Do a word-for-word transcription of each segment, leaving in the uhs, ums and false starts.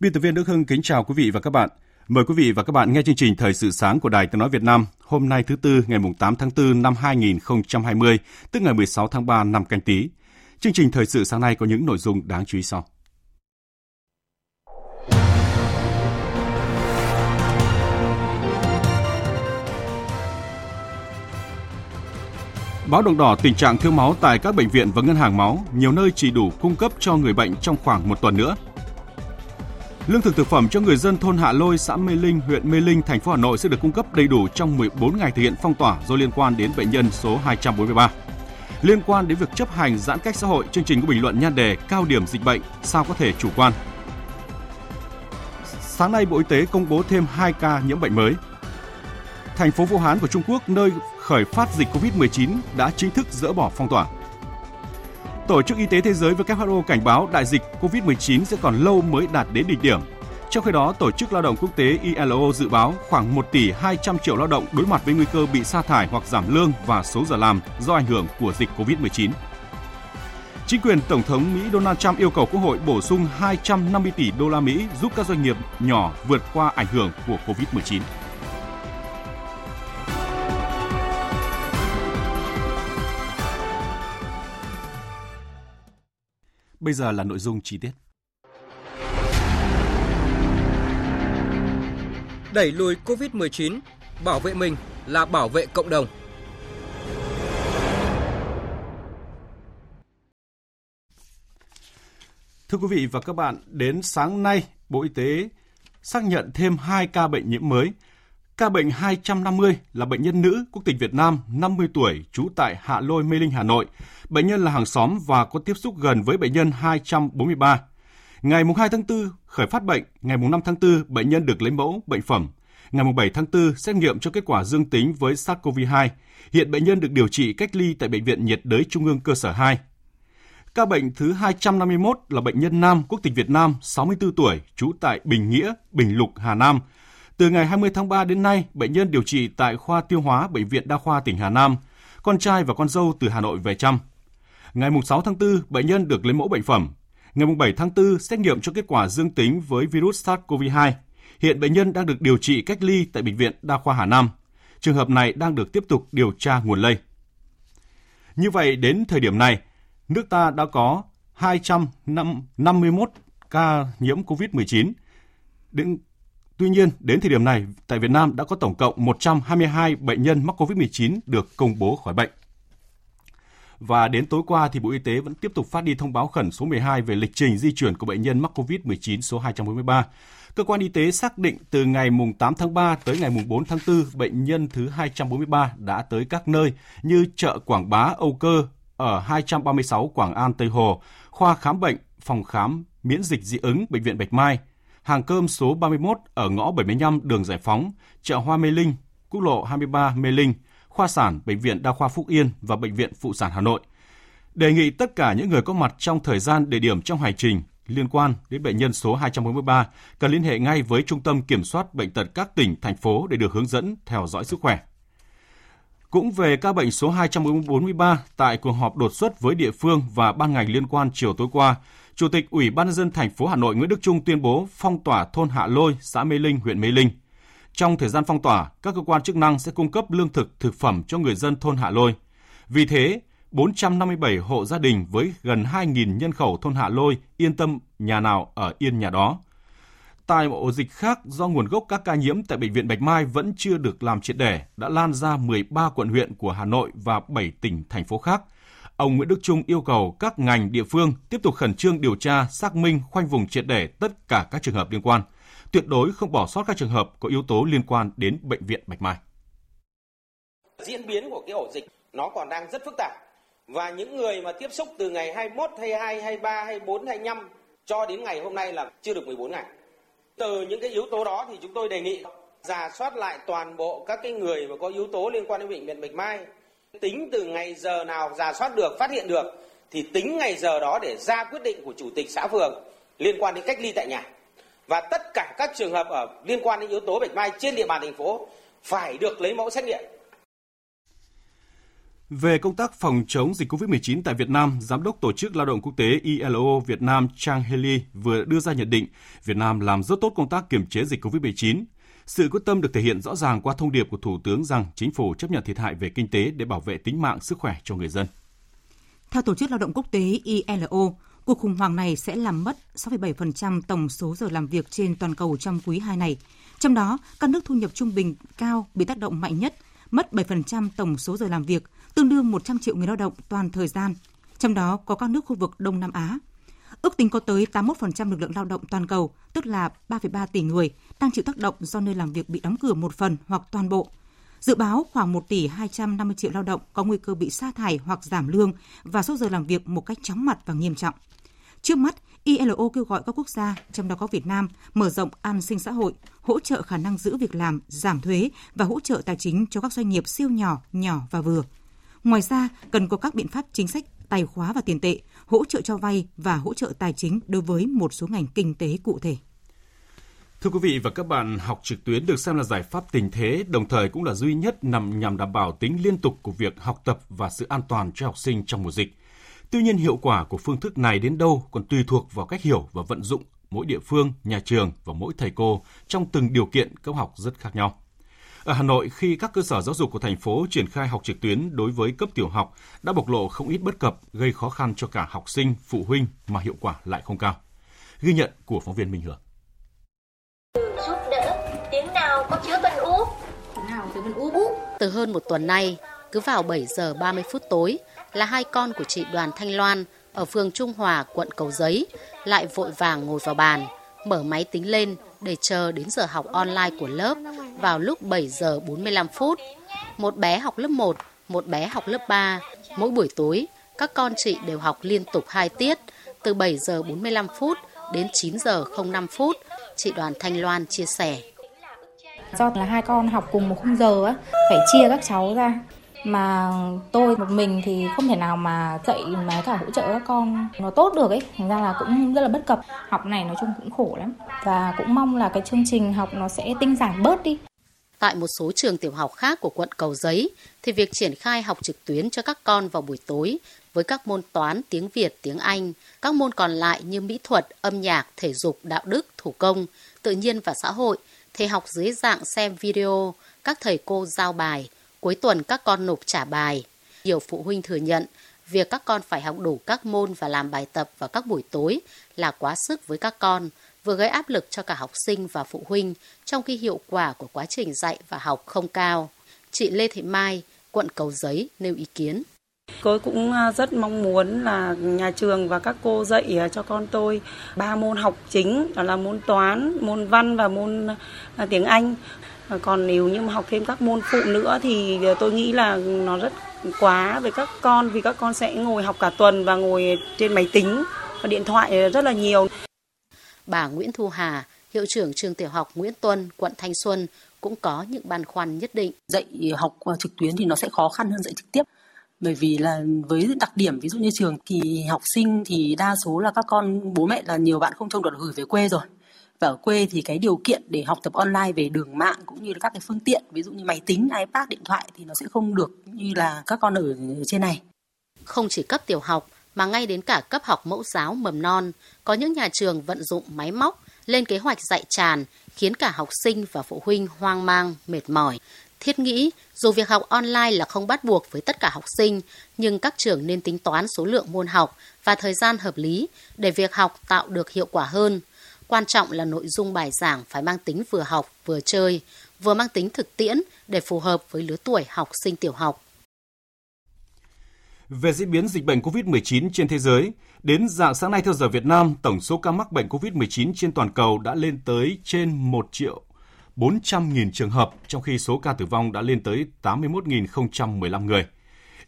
Biên tập viên Đức Hưng kính chào quý vị và các bạn. Mời quý vị và các bạn nghe chương trình Thời sự sáng của Đài Tiếng nói Việt Nam hôm nay thứ Tư ngày tám tháng tư năm hai nghìn không trăm hai mươi, tức ngày mười sáu tháng ba năm Canh Tý. Chương trình Thời sự sáng nay có những nội dung đáng chú ý sau. Báo Động Đỏ tình trạng thiếu máu tại các bệnh viện và ngân hàng máu, nhiều nơi chỉ đủ cung cấp cho người bệnh trong khoảng một tuần nữa. Lương thực thực phẩm cho người dân thôn Hạ Lôi, xã Mê Linh, huyện Mê Linh, thành phố Hà Nội sẽ được cung cấp đầy đủ trong mười bốn ngày thực hiện phong tỏa do liên quan đến bệnh nhân số hai trăm bốn mươi ba. Liên quan đến việc chấp hành giãn cách xã hội, chương trình có bình luận nhan đề cao điểm dịch bệnh, sao có thể chủ quan. Sáng nay, Bộ Y tế công bố thêm hai ca nhiễm bệnh mới. Thành phố Vũ Hán của Trung Quốc, nơi khởi phát dịch covid mười chín, đã chính thức dỡ bỏ phong tỏa. Tổ chức Y tế Thế giới W H O cảnh báo đại dịch covid mười chín sẽ còn lâu mới đạt đến đỉnh điểm. Trong khi đó, Tổ chức Lao động Quốc tế I L O dự báo khoảng một tỷ hai trăm triệu lao động đối mặt với nguy cơ bị sa thải hoặc giảm lương và số giờ làm do ảnh hưởng của dịch covid mười chín. Chính quyền Tổng thống Mỹ Donald Trump yêu cầu Quốc hội bổ sung hai trăm năm mươi tỷ đô la Mỹ giúp các doanh nghiệp nhỏ vượt qua ảnh hưởng của covid mười chín. Bây giờ là nội dung chi tiết. Đẩy lùi covid mười chín, bảo vệ mình là bảo vệ cộng đồng. Thưa quý vị và các bạn, đến sáng nay, Bộ Y tế xác nhận thêm hai ca bệnh nhiễm mới. Ca bệnh hai trăm năm mươi là bệnh nhân nữ, quốc tịch Việt Nam, năm mươi tuổi, trú tại Hạ Lôi, Mê Linh, Hà Nội. Bệnh nhân là hàng xóm và có tiếp xúc gần với bệnh nhân hai trăm bốn mươi ba. Ngày hai tháng tư, khởi phát bệnh. Ngày năm tháng tư, bệnh nhân được lấy mẫu bệnh phẩm. Ngày bảy tháng tư, xét nghiệm cho kết quả dương tính với SARS-xê o vê hai. Hiện bệnh nhân được điều trị cách ly tại Bệnh viện Nhiệt đới Trung ương cơ sở hai. Ca bệnh thứ hai trăm năm mươi mốt là bệnh nhân nam, quốc tịch Việt Nam, sáu mươi tư tuổi, trú tại Bình Nghĩa, Bình Lục, Hà Nam. Từ ngày hai mươi tháng ba đến nay, bệnh nhân điều trị tại khoa tiêu hóa Bệnh viện Đa khoa tỉnh Hà Nam. Con trai và con dâu từ Hà Nội về Chăm. Ngày sáu tháng tư, bệnh nhân được lấy mẫu bệnh phẩm. Ngày bảy tháng tư, xét nghiệm cho kết quả dương tính với virus SARS-xê o vê hai. Hiện bệnh nhân đang được điều trị cách ly tại Bệnh viện Đa khoa Hà Nam. Trường hợp này đang được tiếp tục điều tra nguồn lây. Như vậy, đến thời điểm này, nước ta đã có hai trăm năm mươi mốt ca nhiễm covid mười chín. Đến Tuy nhiên, đến thời điểm này, tại Việt Nam đã có tổng cộng một trăm hai mươi hai bệnh nhân mắc covid mười chín được công bố khỏi bệnh. Và đến tối qua, thì Bộ Y tế vẫn tiếp tục phát đi thông báo khẩn số mười hai về lịch trình di chuyển của bệnh nhân mắc covid mười chín số hai trăm bốn mươi ba. Cơ quan y tế xác định từ ngày tám tháng ba tới ngày bốn tháng tư, bệnh nhân thứ hai trăm bốn mươi ba đã tới các nơi như chợ Quảng Bá, Âu Cơ, ở hai trăm ba mươi sáu Quảng An, Tây Hồ, khoa khám bệnh, phòng khám, miễn dịch dị ứng, Bệnh viện Bạch Mai, hàng cơm số ba mươi mốt ở ngõ bảy mươi lăm đường Giải Phóng, chợ Hoa Mê Linh, quốc lộ hai mươi ba Mê Linh, khoa sản Bệnh viện Đa khoa Phúc Yên và Bệnh viện Phụ sản Hà Nội. Đề nghị tất cả những người có mặt trong thời gian, địa điểm trong hành trình liên quan đến bệnh nhân số hai trăm bốn mươi ba cần liên hệ ngay với Trung tâm Kiểm soát Bệnh tật các tỉnh, thành phố để được hướng dẫn theo dõi sức khỏe. Cũng về ca bệnh số hai trăm bốn mươi ba, tại cuộc họp đột xuất với địa phương và ban ngành liên quan chiều tối qua, Chủ tịch Ủy ban nhân dân thành phố Hà Nội Nguyễn Đức Trung tuyên bố phong tỏa thôn Hạ Lôi, xã Mê Linh, huyện Mê Linh. Trong thời gian phong tỏa, các cơ quan chức năng sẽ cung cấp lương thực, thực phẩm cho người dân thôn Hạ Lôi. Vì thế, bốn trăm năm mươi bảy hộ gia đình với gần hai nghìn nhân khẩu thôn Hạ Lôi yên tâm nhà nào ở yên nhà đó. Tại một ổ dịch khác, do nguồn gốc các ca nhiễm tại Bệnh viện Bạch Mai vẫn chưa được làm triệt để, đã lan ra mười ba quận huyện của Hà Nội và bảy tỉnh, thành phố khác. ông Nguyễn Đức Trung yêu cầu các ngành địa phương tiếp tục khẩn trương điều tra, xác minh, khoanh vùng triệt để tất cả các trường hợp liên quan, tuyệt đối không bỏ sót các trường hợp có yếu tố liên quan đến bệnh viện Bạch Mai. Diễn biến của cái ổ dịch nó còn đang rất phức tạp và những người mà tiếp xúc từ ngày hai mươi mốt, hai mươi hai, hai mươi ba, hai mươi tư, hai mươi lăm cho đến ngày hôm nay là chưa được mười bốn ngày. Từ những cái yếu tố đó thì chúng tôi đề nghị rà soát lại toàn bộ các cái người mà có yếu tố liên quan đến bệnh viện Bạch Mai, tính từ ngày giờ nào rà soát được, phát hiện được thì tính ngày giờ đó để ra quyết định của chủ tịch xã phường liên quan đến cách ly tại nhà. Và tất cả các trường hợp ở liên quan đến yếu tố Bạch Mai trên địa bàn thành phố phải được lấy mẫu xét nghiệm. Về công tác phòng chống dịch covid mười chín tại Việt Nam, Giám đốc Tổ chức Lao động Quốc tế I L O Việt Nam Chang He-li vừa đưa ra nhận định Việt Nam làm rất tốt công tác kiểm chế dịch covid mười chín. Sự quyết tâm được thể hiện rõ ràng qua thông điệp của Thủ tướng rằng chính phủ chấp nhận thiệt hại về kinh tế để bảo vệ tính mạng, sức khỏe cho người dân. Theo Tổ chức Lao động Quốc tế I L O, cuộc khủng hoảng này sẽ làm mất sáu phẩy bảy phần trăm tổng số giờ làm việc trên toàn cầu trong quý hai này. Trong đó, các nước thu nhập trung bình cao bị tác động mạnh nhất, mất bảy phần trăm tổng số giờ làm việc, tương đương một trăm triệu người lao động toàn thời gian. Trong đó có các nước khu vực Đông Nam Á. Ước tính có tới tám mươi mốt phần trăm lực lượng lao động toàn cầu, tức là ba phẩy ba tỷ người, đang chịu tác động do nơi làm việc bị đóng cửa một phần hoặc toàn bộ. Dự báo khoảng một tỷ hai trăm năm mươi triệu lao động có nguy cơ bị sa thải hoặc giảm lương và số giờ làm việc một cách chóng mặt và nghiêm trọng. Trước mắt, I L O kêu gọi các quốc gia, trong đó có Việt Nam, mở rộng an sinh xã hội, hỗ trợ khả năng giữ việc làm, giảm thuế và hỗ trợ tài chính cho các doanh nghiệp siêu nhỏ, nhỏ và vừa. Ngoài ra, cần có các biện pháp chính sách tài khóa và tiền tệ, hỗ trợ cho vay và hỗ trợ tài chính đối với một số ngành kinh tế cụ thể. Thưa quý vị và các bạn, học trực tuyến được xem là giải pháp tình thế, đồng thời cũng là duy nhất nằm nhằm đảm bảo tính liên tục của việc học tập và sự an toàn cho học sinh trong mùa dịch. Tuy nhiên, hiệu quả của phương thức này đến đâu còn tùy thuộc vào cách hiểu và vận dụng mỗi địa phương, nhà trường và mỗi thầy cô trong từng điều kiện cấp học rất khác nhau. Ở Hà Nội, khi các cơ sở giáo dục của thành phố triển khai học trực tuyến đối với cấp tiểu học đã bộc lộ không ít bất cập gây khó khăn cho cả học sinh, phụ huynh mà hiệu quả lại không cao. Ghi nhận của phóng viên Minh Hưởng. Giúp đỡ, tiếng nào có chứa cần úp. Nào chứa cần úp. Từ hơn một tuần nay, cứ vào bảy giờ ba mươi phút tối là hai con của chị Đoàn Thanh Loan ở phường Trung Hòa, quận Cầu Giấy lại vội vàng ngồi vào bàn, mở máy tính lên để chờ đến giờ học online của lớp vào lúc bảy giờ bốn mươi lăm phút. Một bé học lớp một, một bé học lớp ba. Mỗi buổi tối, các con chị đều học liên tục hai tiết, từ bảy giờ bốn mươi lăm phút đến chín giờ không năm phút, chị Đoàn Thanh Loan chia sẻ. Do là hai con học cùng một khung giờ, phải chia các cháu ra. Mà tôi một mình thì không thể nào mà dạy mà cả hỗ trợ các con nó tốt được ấy, thành ra là cũng rất là bất cập. Học này nói chung cũng khổ lắm và cũng mong là cái chương trình học nó sẽ tinh giản bớt đi. Tại một số trường tiểu học khác của quận Cầu Giấy thì việc triển khai học trực tuyến cho các con vào buổi tối với các môn toán, tiếng Việt, tiếng Anh, các môn còn lại như mỹ thuật, âm nhạc, thể dục, đạo đức, thủ công, tự nhiên và xã hội thì học dưới dạng xem video, các thầy cô giao bài. Cuối tuần các con nộp trả bài. Nhiều phụ huynh thừa nhận việc các con phải học đủ các môn và làm bài tập vào các buổi tối là quá sức với các con, vừa gây áp lực cho cả học sinh và phụ huynh trong khi hiệu quả của quá trình dạy và học không cao. Chị Lê Thị Mai, quận Cầu Giấy nêu ý kiến. Tôi cũng rất mong muốn là nhà trường và các cô dạy cho con tôi ba môn học chính, đó là môn toán, môn văn và môn tiếng Anh. Còn nếu như mà học thêm các môn phụ nữa thì tôi nghĩ là nó rất quá với các con vì các con sẽ ngồi học cả tuần và ngồi trên máy tính và điện thoại rất là nhiều. Bà Nguyễn Thu Hà, hiệu trưởng trường tiểu học Nguyễn Tuân, quận Thanh Xuân cũng có những băn khoăn nhất định. Dạy học trực tuyến thì nó sẽ khó khăn hơn dạy trực tiếp bởi vì là với đặc điểm ví dụ như trường thì học sinh thì đa số là các con bố mẹ là nhiều bạn không trông được gửi về quê rồi. Và ở quê thì cái điều kiện để học tập online về đường mạng cũng như là các cái phương tiện, ví dụ như máy tính, iPad, điện thoại thì nó sẽ không được như là các con ở trên này. Không chỉ cấp tiểu học mà ngay đến cả cấp học mẫu giáo mầm non, có những nhà trường vận dụng máy móc lên kế hoạch dạy tràn khiến cả học sinh và phụ huynh hoang mang, mệt mỏi. Thiết nghĩ dù việc học online là không bắt buộc với tất cả học sinh, nhưng các trường nên tính toán số lượng môn học và thời gian hợp lý để việc học tạo được hiệu quả hơn. Quan trọng là nội dung bài giảng phải mang tính vừa học, vừa chơi, vừa mang tính thực tiễn để phù hợp với lứa tuổi học sinh tiểu học. Về diễn biến dịch bệnh covid mười chín trên thế giới, đến rạng sáng nay theo giờ Việt Nam, tổng số ca mắc bệnh covid mười chín trên toàn cầu đã lên tới trên một triệu bốn trăm nghìn trường hợp, trong khi số ca tử vong đã lên tới tám mươi mốt nghìn không trăm mười lăm người.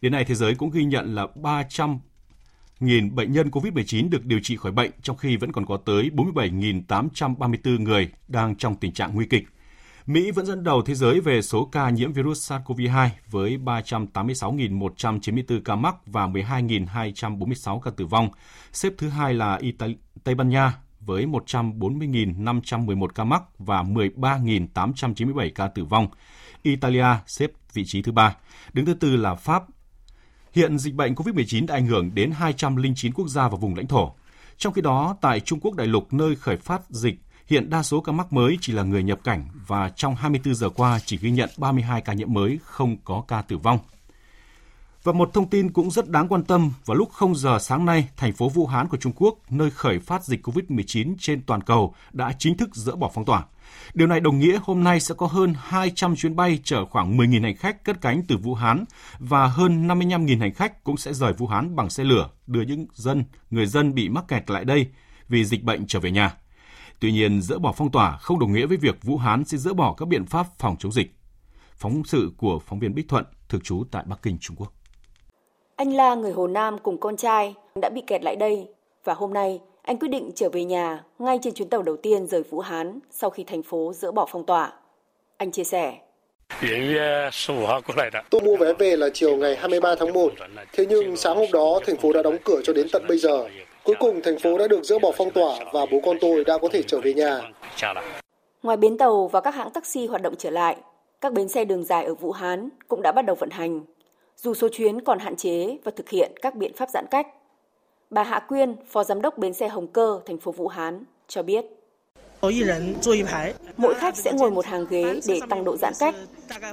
Đến nay, thế giới cũng ghi nhận là ba trăm nghìn bệnh nhân covid mười chín được điều trị khỏi bệnh, trong khi vẫn còn có tới bốn mươi bảy nghìn tám trăm ba mươi tư người đang trong tình trạng nguy kịch. Mỹ vẫn dẫn đầu thế giới về số ca nhiễm virus SARS-xê o vê hai với ba trăm tám mươi sáu nghìn một trăm chín mươi tư ca mắc và mười hai nghìn hai trăm bốn mươi sáu ca tử vong. Xếp thứ hai là Italy, Tây Ban Nha với một trăm bốn mươi nghìn năm trăm mười một ca mắc và mười ba nghìn tám trăm chín mươi bảy ca tử vong. Italia xếp vị trí thứ ba. Đứng thứ tư là Pháp. Hiện dịch bệnh covid mười chín đã ảnh hưởng đến hai trăm lẻ chín quốc gia và vùng lãnh thổ. Trong khi đó, tại Trung Quốc đại lục nơi khởi phát dịch, hiện đa số ca mắc mới chỉ là người nhập cảnh và trong hai mươi tư giờ qua chỉ ghi nhận ba mươi hai ca nhiễm mới, không có ca tử vong. Và một thông tin cũng rất đáng quan tâm, vào lúc không giờ sáng nay, thành phố Vũ Hán của Trung Quốc, nơi khởi phát dịch covid mười chín trên toàn cầu, đã chính thức dỡ bỏ phong tỏa. Điều này đồng nghĩa hôm nay sẽ có hơn hai trăm chuyến bay chở khoảng mười nghìn hành khách cất cánh từ Vũ Hán và hơn năm mươi lăm nghìn hành khách cũng sẽ rời Vũ Hán bằng xe lửa, đưa những dân, người dân bị mắc kẹt lại đây vì dịch bệnh trở về nhà. Tuy nhiên, dỡ bỏ phong tỏa không đồng nghĩa với việc Vũ Hán sẽ dỡ bỏ các biện pháp phòng chống dịch. Phóng sự của phóng viên Bích Thuận, thường trú tại Bắc Kinh, Trung Quốc. Anh La, người Hồ Nam cùng con trai đã bị kẹt lại đây và hôm nay anh quyết định trở về nhà ngay trên chuyến tàu đầu tiên rời Vũ Hán sau khi thành phố dỡ bỏ phong tỏa. Anh chia sẻ. Tôi mua vé về là chiều ngày hai mươi ba tháng một, thế nhưng sáng hôm đó thành phố đã đóng cửa cho đến tận bây giờ. Cuối cùng thành phố đã được dỡ bỏ phong tỏa và bố con tôi đã có thể trở về nhà. Ngoài bến tàu và các hãng taxi hoạt động trở lại, các bến xe đường dài ở Vũ Hán cũng đã bắt đầu vận hành, dù số chuyến còn hạn chế và thực hiện các biện pháp giãn cách. Bà Hạ Quyên, Phó Giám đốc Bến xe Hồng Cơ, thành phố Vũ Hán, cho biết. Mỗi khách sẽ ngồi một hàng ghế để tăng độ giãn cách.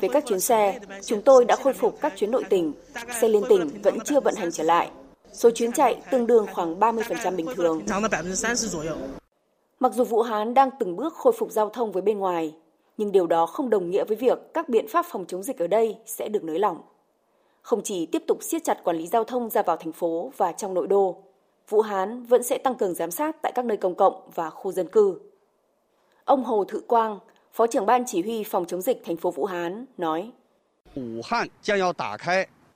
Về các chuyến xe, chúng tôi đã khôi phục các chuyến nội tỉnh, xe liên tỉnh vẫn chưa vận hành trở lại. Số chuyến chạy tương đương khoảng ba mươi phần trăm bình thường. Mặc dù Vũ Hán đang từng bước khôi phục giao thông với bên ngoài, nhưng điều đó không đồng nghĩa với việc các biện pháp phòng chống dịch ở đây sẽ được nới lỏng. Không chỉ tiếp tục siết chặt quản lý giao thông ra vào thành phố và trong nội đô, Vũ Hán vẫn sẽ tăng cường giám sát tại các nơi công cộng và khu dân cư. Ông Hồ Thự Quang, Phó trưởng Ban Chỉ huy Phòng chống dịch thành phố Vũ Hán, nói.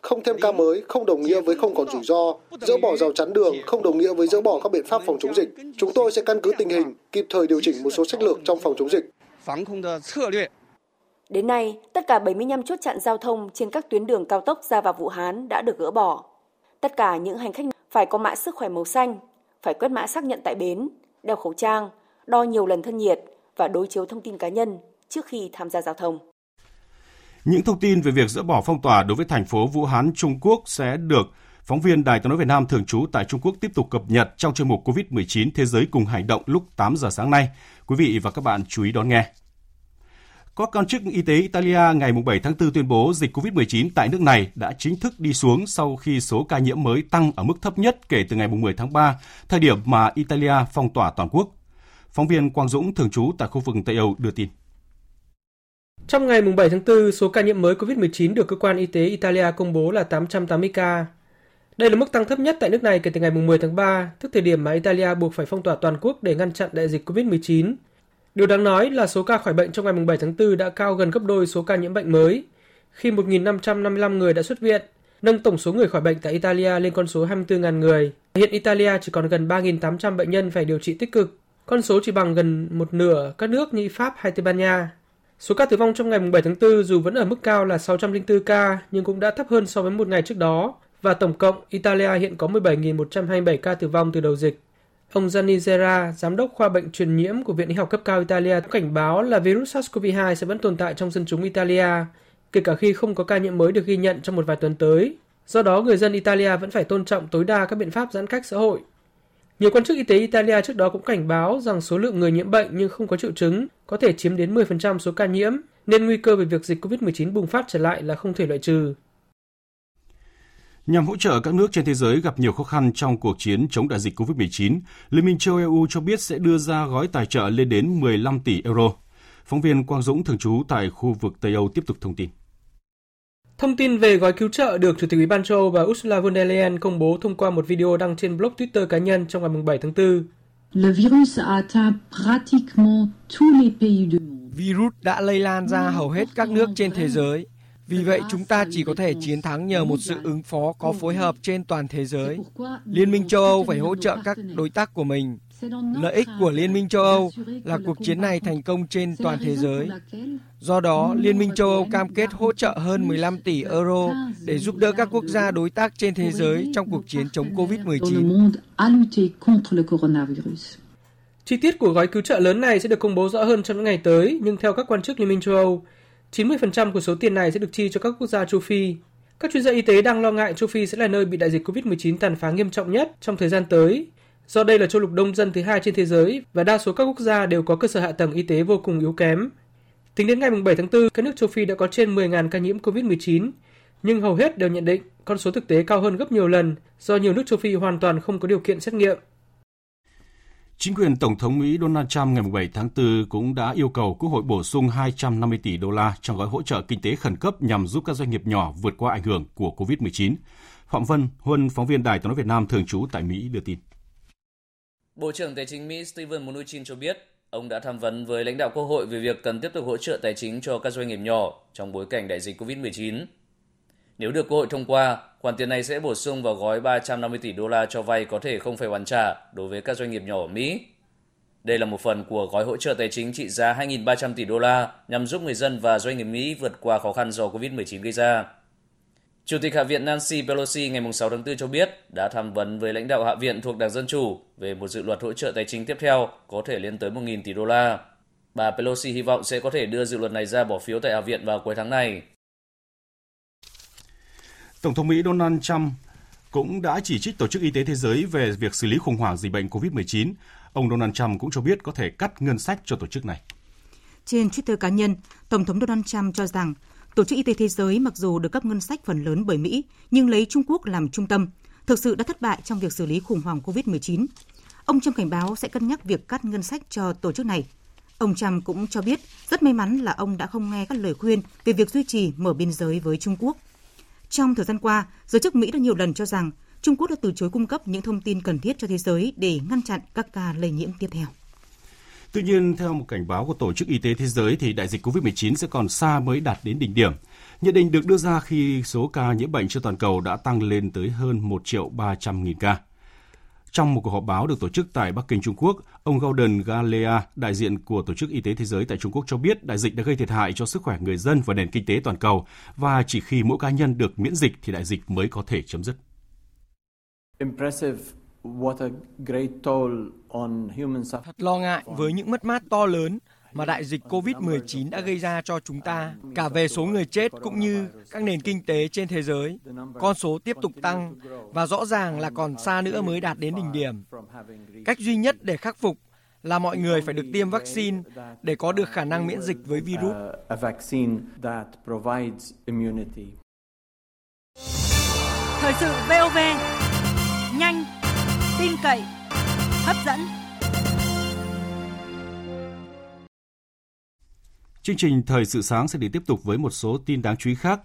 Không thêm ca mới không đồng nghĩa với không còn rủi ro, dỡ bỏ rào chắn đường không đồng nghĩa với dỡ bỏ các biện pháp phòng chống dịch. Chúng tôi sẽ căn cứ tình hình, kịp thời điều chỉnh một số sách lược trong phòng chống dịch. Đến nay, tất cả bảy mươi lăm chốt chặn giao thông trên các tuyến đường cao tốc ra vào Vũ Hán đã được gỡ bỏ. Tất cả những hành khách phải có mã sức khỏe màu xanh, phải quét mã xác nhận tại bến, đeo khẩu trang, đo nhiều lần thân nhiệt và đối chiếu thông tin cá nhân trước khi tham gia giao thông. Những thông tin về việc dỡ bỏ phong tỏa đối với thành phố Vũ Hán, Trung Quốc sẽ được phóng viên Đài Tiếng nói Việt Nam thường trú tại Trung Quốc tiếp tục cập nhật trong chuyên mục covid mười chín Thế giới cùng hành động lúc tám giờ sáng nay. Quý vị và các bạn chú ý đón nghe. Các quan chức y tế Italia ngày bảy tháng tư tuyên bố dịch covid mười chín tại nước này đã chính thức đi xuống sau khi số ca nhiễm mới tăng ở mức thấp nhất kể từ ngày mười tháng ba, thời điểm mà Italia phong tỏa toàn quốc. Phóng viên Quang Dũng thường trú tại khu vực Tây Âu đưa tin. Trong ngày bảy tháng tư, số ca nhiễm mới covid mười chín được cơ quan y tế Italia công bố là tám trăm tám mươi ca. Đây là mức tăng thấp nhất tại nước này kể từ ngày mười tháng ba, tức thời điểm mà Italia buộc phải phong tỏa toàn quốc để ngăn chặn đại dịch covid mười chín. Điều đáng nói là số ca khỏi bệnh trong ngày bảy tháng tư đã cao gần gấp đôi số ca nhiễm bệnh mới, khi một nghìn năm trăm năm mươi lăm người đã xuất viện, nâng tổng số người khỏi bệnh tại Italia lên con số hai mươi tư nghìn người. Hiện Italia chỉ còn gần ba nghìn tám trăm bệnh nhân phải điều trị tích cực, con số chỉ bằng gần một nửa các nước như Pháp hay Tây Ban Nha. Số ca tử vong trong ngày bảy tháng tư dù vẫn ở mức cao là sáu trăm lẻ bốn ca nhưng cũng đã thấp hơn so với một ngày trước đó và tổng cộng Italia hiện có mười bảy nghìn một trăm hai mươi bảy ca tử vong từ đầu dịch. Ông Gianni Zera, giám đốc khoa bệnh truyền nhiễm của Viện Y học cấp cao Italia, cảnh báo là virus SARS-xê o vê hai sẽ vẫn tồn tại trong dân chúng Italia, kể cả khi không có ca nhiễm mới được ghi nhận trong một vài tuần tới. Do đó, người dân Italia vẫn phải tôn trọng tối đa các biện pháp giãn cách xã hội. Nhiều quan chức y tế Italia trước đó cũng cảnh báo rằng số lượng người nhiễm bệnh nhưng không có triệu chứng có thể chiếm đến mười phần trăm số ca nhiễm, nên nguy cơ về việc dịch covid mười chín bùng phát trở lại là không thể loại trừ. Nhằm hỗ trợ các nước trên thế giới gặp nhiều khó khăn trong cuộc chiến chống đại dịch covid mười chín, Liên minh châu e u cho biết sẽ đưa ra gói tài trợ lên đến mười lăm tỷ euro. Phóng viên Quang Dũng thường trú tại khu vực Tây Âu tiếp tục thông tin. Thông tin về gói cứu trợ được Chủ tịch Ủy ban châu Âu và Ursula von der Leyen công bố thông qua một video đăng trên blog Twitter cá nhân trong ngày bảy tháng tư. Le virus a atteint pratiquement tous les pays du monde. Virus đã lây lan ra hầu hết các nước trên thế giới. Vì vậy, chúng ta chỉ có thể chiến thắng nhờ một sự ứng phó có phối hợp trên toàn thế giới. Liên minh châu Âu phải hỗ trợ các đối tác của mình. Lợi ích của Liên minh châu Âu là cuộc chiến này thành công trên toàn thế giới. Do đó, Liên minh châu Âu cam kết hỗ trợ hơn mười lăm tỷ euro để giúp đỡ các quốc gia đối tác trên thế giới trong cuộc chiến chống covid mười chín. Chi tiết của gói cứu trợ lớn này sẽ được công bố rõ hơn trong những ngày tới, nhưng theo các quan chức Liên minh châu Âu, chín mươi phần trăm của số tiền này sẽ được chi cho các quốc gia châu Phi. Các chuyên gia y tế đang lo ngại châu Phi sẽ là nơi bị đại dịch covid mười chín tàn phá nghiêm trọng nhất trong thời gian tới. Do đây là châu lục đông dân thứ hai trên thế giới và đa số các quốc gia đều có cơ sở hạ tầng y tế vô cùng yếu kém. Tính đến ngày bảy tháng tư, các nước châu Phi đã có trên mười nghìn ca nhiễm covid mười chín, nhưng hầu hết đều nhận định con số thực tế cao hơn gấp nhiều lần do nhiều nước châu Phi hoàn toàn không có điều kiện xét nghiệm. Chính quyền Tổng thống Mỹ Donald Trump ngày bảy tháng tư cũng đã yêu cầu Quốc hội bổ sung hai trăm năm mươi tỷ đô la trong gói hỗ trợ kinh tế khẩn cấp nhằm giúp các doanh nghiệp nhỏ vượt qua ảnh hưởng của covid mười chín. Phạm Vân, Huân, phóng viên Đài Tiếng nói Việt Nam thường trú tại Mỹ đưa tin. Bộ trưởng Tài chính Mỹ Steven Mnuchin cho biết, ông đã tham vấn với lãnh đạo Quốc hội về việc cần tiếp tục hỗ trợ tài chính cho các doanh nghiệp nhỏ trong bối cảnh đại dịch covid mười chín. Nếu được Quốc hội thông qua, khoản tiền này sẽ bổ sung vào gói ba trăm năm mươi tỷ đô la cho vay có thể không phải hoàn trả đối với các doanh nghiệp nhỏ ở Mỹ. Đây là một phần của gói hỗ trợ tài chính trị giá hai nghìn ba trăm tỷ đô la nhằm giúp người dân và doanh nghiệp Mỹ vượt qua khó khăn do covid mười chín gây ra. Chủ tịch Hạ viện Nancy Pelosi ngày sáu tháng tư cho biết đã tham vấn với lãnh đạo Hạ viện thuộc Đảng Dân Chủ về một dự luật hỗ trợ tài chính tiếp theo có thể lên tới một nghìn tỷ đô la. Bà Pelosi hy vọng sẽ có thể đưa dự luật này ra bỏ phiếu tại Hạ viện vào cuối tháng này. Tổng thống Mỹ Donald Trump cũng đã chỉ trích Tổ chức Y tế Thế giới về việc xử lý khủng hoảng dịch bệnh covid mười chín. Ông Donald Trump cũng cho biết có thể cắt ngân sách cho tổ chức này. Trên Twitter cá nhân, Tổng thống Donald Trump cho rằng Tổ chức Y tế Thế giới mặc dù được cấp ngân sách phần lớn bởi Mỹ, nhưng lấy Trung Quốc làm trung tâm, thực sự đã thất bại trong việc xử lý khủng hoảng covid mười chín. Ông Trump cảnh báo sẽ cân nhắc việc cắt ngân sách cho tổ chức này. Ông Trump cũng cho biết rất may mắn là ông đã không nghe các lời khuyên về việc duy trì mở biên giới với Trung Quốc. Trong thời gian qua, giới chức Mỹ đã nhiều lần cho rằng Trung Quốc đã từ chối cung cấp những thông tin cần thiết cho thế giới để ngăn chặn các ca lây nhiễm tiếp theo. Tuy nhiên, theo một cảnh báo của Tổ chức Y tế Thế giới thì đại dịch covid mười chín sẽ còn xa mới đạt đến đỉnh điểm. Nhận định được đưa ra khi số ca nhiễm bệnh trên toàn cầu đã tăng lên tới hơn một triệu ba trăm nghìn ca. Trong một cuộc họp báo được tổ chức tại Bắc Kinh, Trung Quốc, ông Gordon Galea, đại diện của Tổ chức Y tế Thế giới tại Trung Quốc cho biết đại dịch đã gây thiệt hại cho sức khỏe người dân và nền kinh tế toàn cầu và chỉ khi mỗi cá nhân được miễn dịch thì đại dịch mới có thể chấm dứt. Impressive. What a great toll on human suffering. Thật lo ngại với những mất mát to lớn mà đại dịch covid mười chín đã gây ra cho chúng ta, cả về số người chết cũng như các nền kinh tế trên thế giới. Con số tiếp tục tăng và rõ ràng là còn xa nữa mới đạt đến đỉnh điểm. Cách duy nhất để khắc phục là mọi người phải được tiêm vaccine để có được khả năng miễn dịch với virus. Thời sự vê o vê, nhanh, tin cậy, hấp dẫn. Chương trình Thời sự sáng sẽ được tiếp tục với một số tin đáng chú ý khác.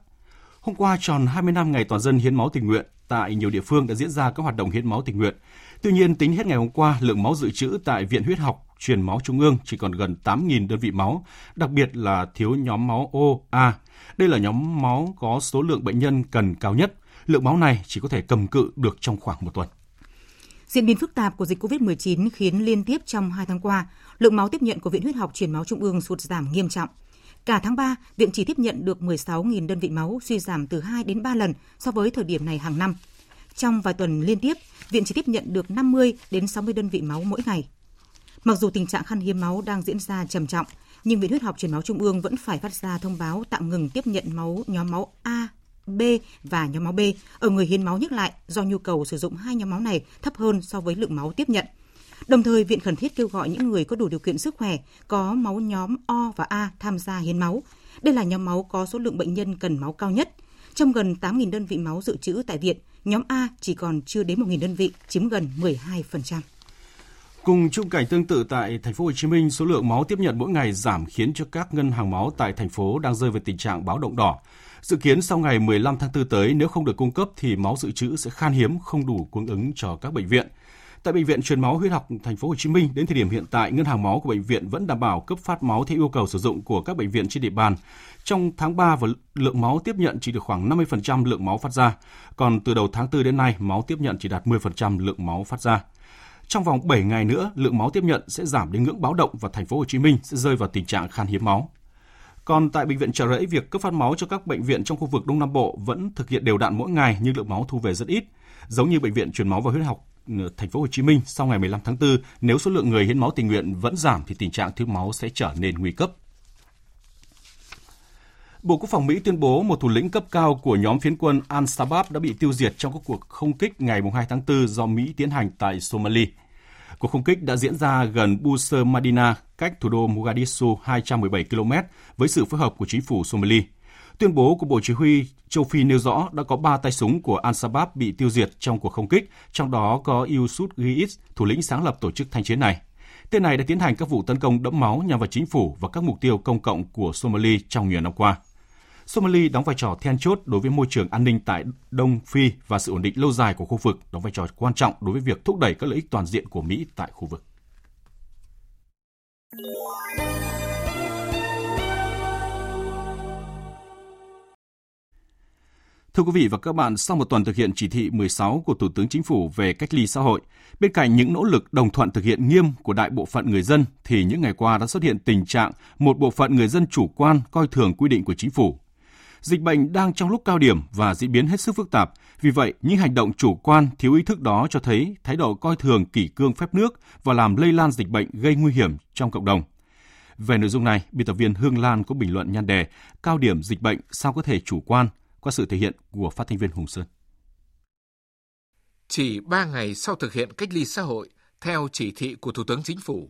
Hôm qua tròn hai mươi năm ngày toàn dân hiến máu tình nguyện, tại nhiều địa phương đã diễn ra các hoạt động hiến máu tình nguyện. Tuy nhiên, tính hết ngày hôm qua, lượng máu dự trữ tại Viện Huyết học Truyền máu Trung ương chỉ còn gần tám nghìn đơn vị máu, đặc biệt là thiếu nhóm máu O A. Đây là nhóm máu có số lượng bệnh nhân cần cao nhất. Lượng máu này chỉ có thể cầm cự được trong khoảng một tuần. Diễn biến phức tạp của dịch covid mười chín khiến liên tiếp trong hai tháng qua, lượng máu tiếp nhận của Viện Huyết học Truyền máu Trung ương sụt giảm nghiêm trọng. Cả tháng ba, viện chỉ tiếp nhận được mười sáu nghìn đơn vị máu, suy giảm từ hai đến ba lần so với thời điểm này hàng năm. Trong vài tuần liên tiếp, viện chỉ tiếp nhận được năm mươi đến sáu mươi đơn vị máu mỗi ngày. Mặc dù tình trạng khan hiếm máu đang diễn ra trầm trọng, nhưng Viện Huyết học Truyền máu Trung ương vẫn phải phát ra thông báo tạm ngừng tiếp nhận máu nhóm máu A, B và nhóm máu B ở người hiến máu nhắc lại do nhu cầu sử dụng hai nhóm máu này thấp hơn so với lượng máu tiếp nhận. Đồng thời, viện khẩn thiết kêu gọi những người có đủ điều kiện sức khỏe có máu nhóm O và A tham gia hiến máu. Đây là nhóm máu có số lượng bệnh nhân cần máu cao nhất. Trong gần tám nghìn đơn vị máu dự trữ tại viện, nhóm A chỉ còn chưa đến một nghìn đơn vị, chiếm gần mười hai phần trăm. Cùng chung cảnh tương tự tại thành phố Hồ Chí Minh, số lượng máu tiếp nhận mỗi ngày giảm khiến cho các ngân hàng máu tại thành phố đang rơi vào tình trạng báo động đỏ. Dự kiến sau ngày mười lăm tháng tư tới, nếu không được cung cấp thì máu dự trữ sẽ khan hiếm, không đủ cung ứng cho các bệnh viện. Tại Bệnh viện Truyền máu Huyết học Thành phố Hồ Chí Minh, đến thời điểm hiện tại, ngân hàng máu của bệnh viện vẫn đảm bảo cấp phát máu theo yêu cầu sử dụng của các bệnh viện trên địa bàn. Trong tháng ba, lượng máu tiếp nhận chỉ được khoảng năm mươi phần trăm lượng máu phát ra, còn từ đầu tháng tư đến nay, máu tiếp nhận chỉ đạt mười phần trăm lượng máu phát ra. Trong vòng bảy ngày nữa, lượng máu tiếp nhận sẽ giảm đến ngưỡng báo động và Thành phố Hồ Chí Minh sẽ rơi vào tình trạng khan hiếm máu. Còn tại Bệnh viện Chợ Rẫy, việc cấp phát máu cho các bệnh viện trong khu vực Đông Nam Bộ vẫn thực hiện đều đặn mỗi ngày nhưng lượng máu thu về rất ít. Giống như Bệnh viện Truyền máu và Huyết học Thành phố Hồ Chí Minh, sau ngày mười lăm tháng tư, nếu số lượng người hiến máu tình nguyện vẫn giảm thì tình trạng thiếu máu sẽ trở nên nguy cấp. Bộ Quốc phòng Mỹ tuyên bố một thủ lĩnh cấp cao của nhóm phiến quân Al Shabaab đã bị tiêu diệt trong các cuộc không kích ngày hai tháng tư do Mỹ tiến hành tại Somalia. Cuộc không kích đã diễn ra gần Busur Madina, cách thủ đô Mogadishu hai trăm mười bảy ki lô mét, với sự phối hợp của chính phủ Somalia. Tuyên bố của Bộ Chỉ huy Châu Phi nêu rõ đã có ba tay súng của Al Shabaab bị tiêu diệt trong cuộc không kích, trong đó có Yusuf Giis, thủ lĩnh sáng lập tổ chức thanh chiến này. Tên này đã tiến hành các vụ tấn công đẫm máu nhằm vào chính phủ và các mục tiêu công cộng của Somalia trong nhiều năm qua. Somalia đóng vai trò then chốt đối với môi trường an ninh tại Đông Phi và sự ổn định lâu dài của khu vực, đóng vai trò quan trọng đối với việc thúc đẩy các lợi ích toàn diện của Mỹ tại khu vực. Thưa quý vị và các bạn, sau một tuần thực hiện chỉ thị mười sáu của Thủ tướng Chính phủ về cách ly xã hội, bên cạnh những nỗ lực đồng thuận thực hiện nghiêm của đại bộ phận người dân, thì những ngày qua đã xuất hiện tình trạng một bộ phận người dân chủ quan coi thường quy định của Chính phủ. Dịch bệnh đang trong lúc cao điểm và diễn biến hết sức phức tạp, vì vậy những hành động chủ quan thiếu ý thức đó cho thấy thái độ coi thường kỷ cương phép nước và làm lây lan dịch bệnh gây nguy hiểm trong cộng đồng. Về nội dung này, biên tập viên Hương Lan có bình luận nhan đề "Cao điểm dịch bệnh sao có thể chủ quan?" qua sự thể hiện của phát thanh viên Hùng Sơn. Chỉ ba ngày sau thực hiện cách ly xã hội theo chỉ thị của Thủ tướng Chính phủ,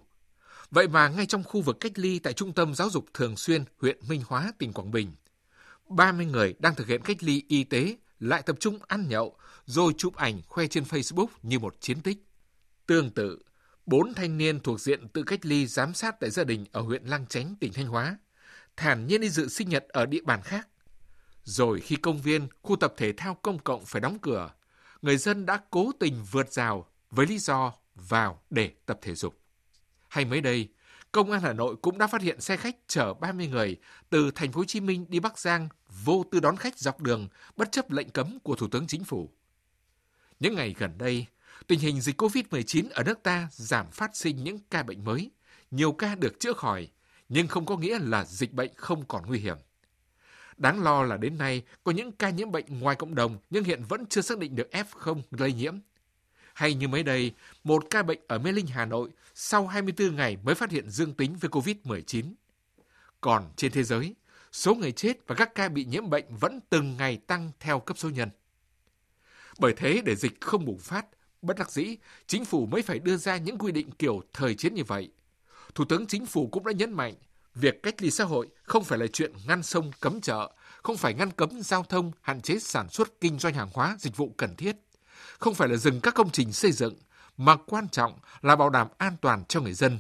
vậy mà ngay trong khu vực cách ly tại Trung tâm Giáo dục Thường xuyên huyện Minh Hóa, tỉnh Quảng Bình, ba mươi người đang thực hiện cách ly y tế lại tập trung ăn nhậu rồi chụp ảnh khoe trên Facebook như một chiến tích. Tương tự, bốn thanh niên thuộc diện tự cách ly giám sát tại gia đình ở huyện Lang Chánh, tỉnh Thanh Hóa, thản nhiên đi dự sinh nhật ở địa bàn khác. Rồi khi công viên, khu tập thể thao công cộng phải đóng cửa, người dân đã cố tình vượt rào với lý do vào để tập thể dục. Hay mới đây, Công an Hà Nội cũng đã phát hiện xe khách chở ba mươi người từ thành phố Hồ Chí Minh đi Bắc Giang vô tư đón khách dọc đường bất chấp lệnh cấm của Thủ tướng Chính phủ. Những ngày gần đây, tình hình dịch covid mười chín ở nước ta giảm phát sinh những ca bệnh mới, nhiều ca được chữa khỏi, nhưng không có nghĩa là dịch bệnh không còn nguy hiểm. Đáng lo là đến nay có những ca nhiễm bệnh ngoài cộng đồng nhưng hiện vẫn chưa xác định được ép không lây nhiễm. Hay như mới đây, một ca bệnh ở Mê Linh, Hà Nội sau hai mươi bốn ngày mới phát hiện dương tính với covid mười chín. Còn trên thế giới, số người chết và các ca bị nhiễm bệnh vẫn từng ngày tăng theo cấp số nhân. Bởi thế để dịch không bùng phát, bất đắc dĩ, chính phủ mới phải đưa ra những quy định kiểu thời chiến như vậy. Thủ tướng Chính phủ cũng đã nhấn mạnh, việc cách ly xã hội không phải là chuyện ngăn sông cấm chợ, không phải ngăn cấm giao thông, hạn chế sản xuất kinh doanh hàng hóa, dịch vụ cần thiết, không phải là dừng các công trình xây dựng, mà quan trọng là bảo đảm an toàn cho người dân.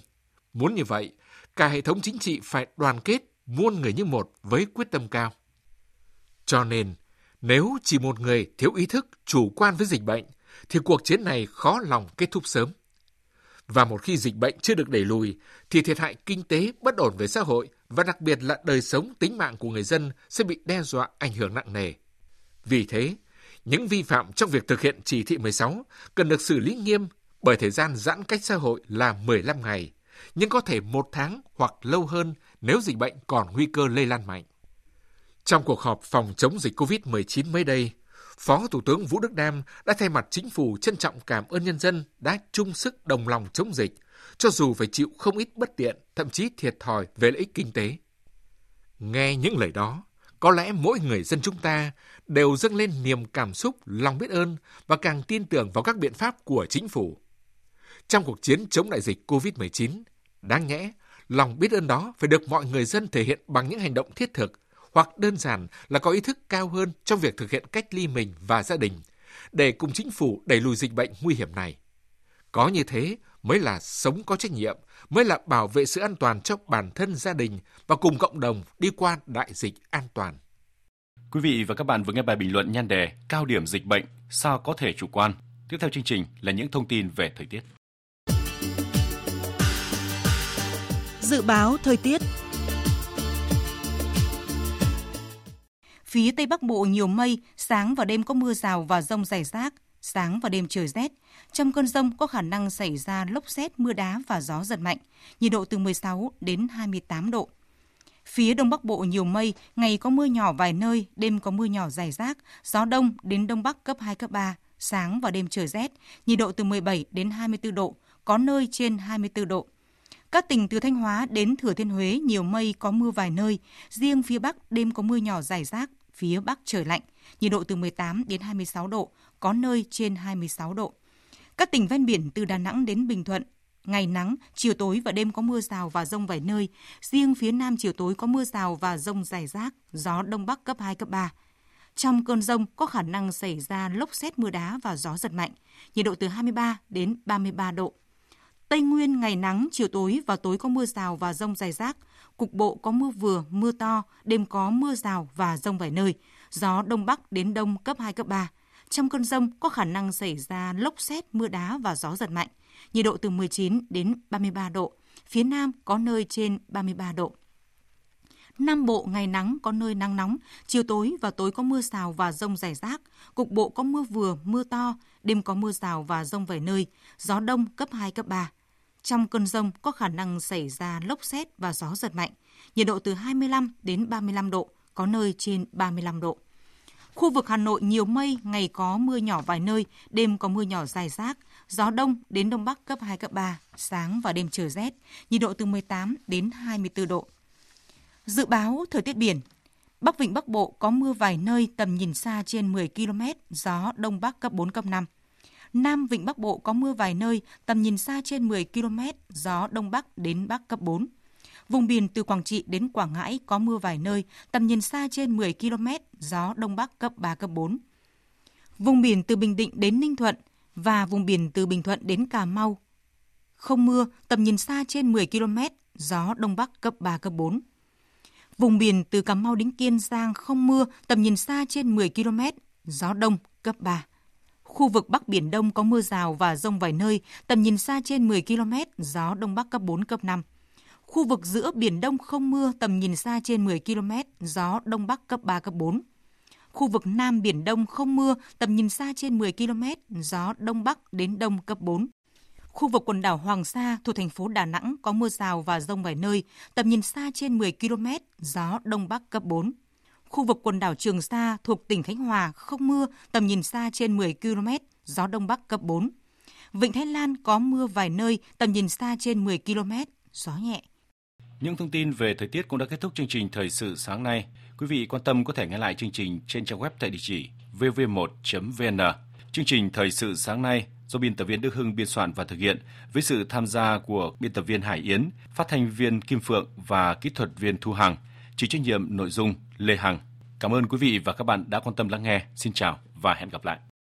Muốn như vậy, cả hệ thống chính trị phải đoàn kết, muôn người như một với quyết tâm cao. Cho nên, nếu chỉ một người thiếu ý thức, chủ quan với dịch bệnh, thì cuộc chiến này khó lòng kết thúc sớm. Và một khi dịch bệnh chưa được đẩy lùi, thì thiệt hại kinh tế, bất ổn về xã hội và đặc biệt là đời sống, tính mạng của người dân sẽ bị đe dọa, ảnh hưởng nặng nề. Vì thế, những vi phạm trong việc thực hiện chỉ thị mười sáu cần được xử lý nghiêm bởi thời gian giãn cách xã hội là mười lăm ngày, nhưng có thể một tháng hoặc lâu hơn nếu dịch bệnh còn nguy cơ lây lan mạnh. Trong cuộc họp phòng chống dịch covid mười chín mới đây, Phó Thủ tướng Vũ Đức Đam đã thay mặt Chính phủ trân trọng cảm ơn nhân dân đã chung sức đồng lòng chống dịch, cho dù phải chịu không ít bất tiện, thậm chí thiệt thòi về lợi ích kinh tế. Nghe những lời đó, có lẽ mỗi người dân chúng ta đều dâng lên niềm cảm xúc, lòng biết ơn và càng tin tưởng vào các biện pháp của Chính phủ. Trong cuộc chiến chống đại dịch covid mười chín, đáng nhẽ, lòng biết ơn đó phải được mọi người dân thể hiện bằng những hành động thiết thực, hoặc đơn giản là có ý thức cao hơn trong việc thực hiện cách ly mình và gia đình, để cùng Chính phủ đẩy lùi dịch bệnh nguy hiểm này. Có như thế mới là sống có trách nhiệm, mới là bảo vệ sự an toàn cho bản thân, gia đình và cùng cộng đồng đi qua đại dịch an toàn. Quý vị và các bạn vừa nghe bài bình luận nhan đề Cao điểm dịch bệnh, sao có thể chủ quan? Tiếp theo chương trình là những thông tin về thời tiết. Dự báo thời tiết. Phía Tây Bắc Bộ nhiều mây, sáng và đêm có mưa rào và dông rải rác, sáng và đêm trời rét. Trong cơn dông có khả năng xảy ra lốc sét, mưa đá và gió giật mạnh, nhiệt độ từ mười sáu đến hai mươi tám độ. Phía Đông Bắc Bộ nhiều mây, ngày có mưa nhỏ vài nơi, đêm có mưa nhỏ rải rác, gió đông đến đông bắc cấp hai, cấp ba, sáng và đêm trời rét, nhiệt độ từ mười bảy đến hai mươi tư độ, có nơi trên hai mươi tư độ. Các tỉnh từ Thanh Hóa đến Thừa Thiên Huế nhiều mây, có mưa vài nơi, riêng phía Bắc đêm có mưa nhỏ rải rác, phía Bắc trời lạnh, nhiệt độ từ mười tám đến hai mươi sáu độ, có nơi trên hai mươi sáu độ. Các tỉnh ven biển từ Đà Nẵng đến Bình Thuận, ngày nắng, chiều tối và đêm có mưa rào và dông vài nơi, riêng phía Nam chiều tối có mưa rào và dông rải rác, gió Đông Bắc cấp hai, cấp ba. Trong cơn dông có khả năng xảy ra lốc sét, mưa đá và gió giật mạnh, nhiệt độ từ hai mươi ba đến ba mươi ba độ. Tây Nguyên ngày nắng, chiều tối và tối có mưa rào và dông rải rác, cục bộ có mưa vừa, mưa to, đêm có mưa rào và dông vài nơi, gió Đông Bắc đến Đông cấp hai, cấp ba. Trong cơn dông có khả năng xảy ra lốc sét, mưa đá và gió giật mạnh, nhiệt độ từ mười chín đến ba mươi ba độ, phía Nam có nơi trên ba mươi ba độ. Nam Bộ ngày nắng, có nơi nắng nóng, chiều tối và tối có mưa rào và dông rải rác, cục bộ có mưa vừa, mưa to, đêm có mưa rào và dông vài nơi, gió đông cấp hai, cấp ba. Trong cơn dông có khả năng xảy ra lốc sét và gió giật mạnh, nhiệt độ từ hai mươi lăm đến ba mươi lăm độ, có nơi trên ba mươi lăm độ. Khu vực Hà Nội nhiều mây, ngày có mưa nhỏ vài nơi, đêm có mưa nhỏ rải rác, gió đông đến đông bắc cấp hai, cấp ba, sáng và đêm trời rét, nhiệt độ từ mười tám đến hai mươi tư độ. Dự báo thời tiết biển. Bắc Vịnh Bắc Bộ có mưa vài nơi, tầm nhìn xa trên mười ki lô mét, gió Đông Bắc cấp bốn, cấp năm. Nam Vịnh Bắc Bộ có mưa vài nơi, tầm nhìn xa trên mười ki lô mét, gió Đông Bắc đến Bắc cấp bốn. Vùng biển từ Quảng Trị đến Quảng Ngãi có mưa vài nơi, tầm nhìn xa trên mười ki lô mét, gió Đông Bắc cấp ba, cấp bốn. Vùng biển từ Bình Định đến Ninh Thuận và vùng biển từ Bình Thuận đến Cà Mau không mưa, tầm nhìn xa trên mười ki lô mét, gió Đông Bắc cấp ba, cấp bốn. Vùng biển từ Cà Mau đến Kiên Giang không mưa, tầm nhìn xa trên mười ki lô mét, gió đông cấp ba. Khu vực Bắc Biển Đông có mưa rào và dông vài nơi, tầm nhìn xa trên mười ki lô mét, gió đông bắc cấp bốn, cấp năm. Khu vực giữa Biển Đông không mưa, tầm nhìn xa trên mười ki lô mét, gió đông bắc cấp ba, cấp bốn. Khu vực Nam Biển Đông không mưa, tầm nhìn xa trên mười ki lô mét, gió đông bắc đến đông cấp bốn. Khu vực quần đảo Hoàng Sa thuộc thành phố Đà Nẵng có mưa rào và dông vài nơi, tầm nhìn xa trên mười ki lô mét, gió đông bắc cấp bốn. Khu vực quần đảo Trường Sa thuộc tỉnh Khánh Hòa không mưa, tầm nhìn xa trên mười ki lô mét, gió đông bắc cấp bốn. Vịnh Thái Lan có mưa vài nơi, tầm nhìn xa trên mười ki lô mét, gió nhẹ. Những thông tin về thời tiết cũng đã kết thúc chương trình Thời sự sáng nay. Quý vị quan tâm có thể nghe lại chương trình trên trang web tại địa chỉ vê vê một chấm vê en. Chương trình Thời sự sáng nay do biên tập viên Đức Hưng biên soạn và thực hiện với sự tham gia của biên tập viên Hải Yến, phát thanh viên Kim Phượng và kỹ thuật viên Thu Hằng, chịu trách nhiệm nội dung Lê Hằng. Cảm ơn quý vị và các bạn đã quan tâm lắng nghe. Xin chào và hẹn gặp lại.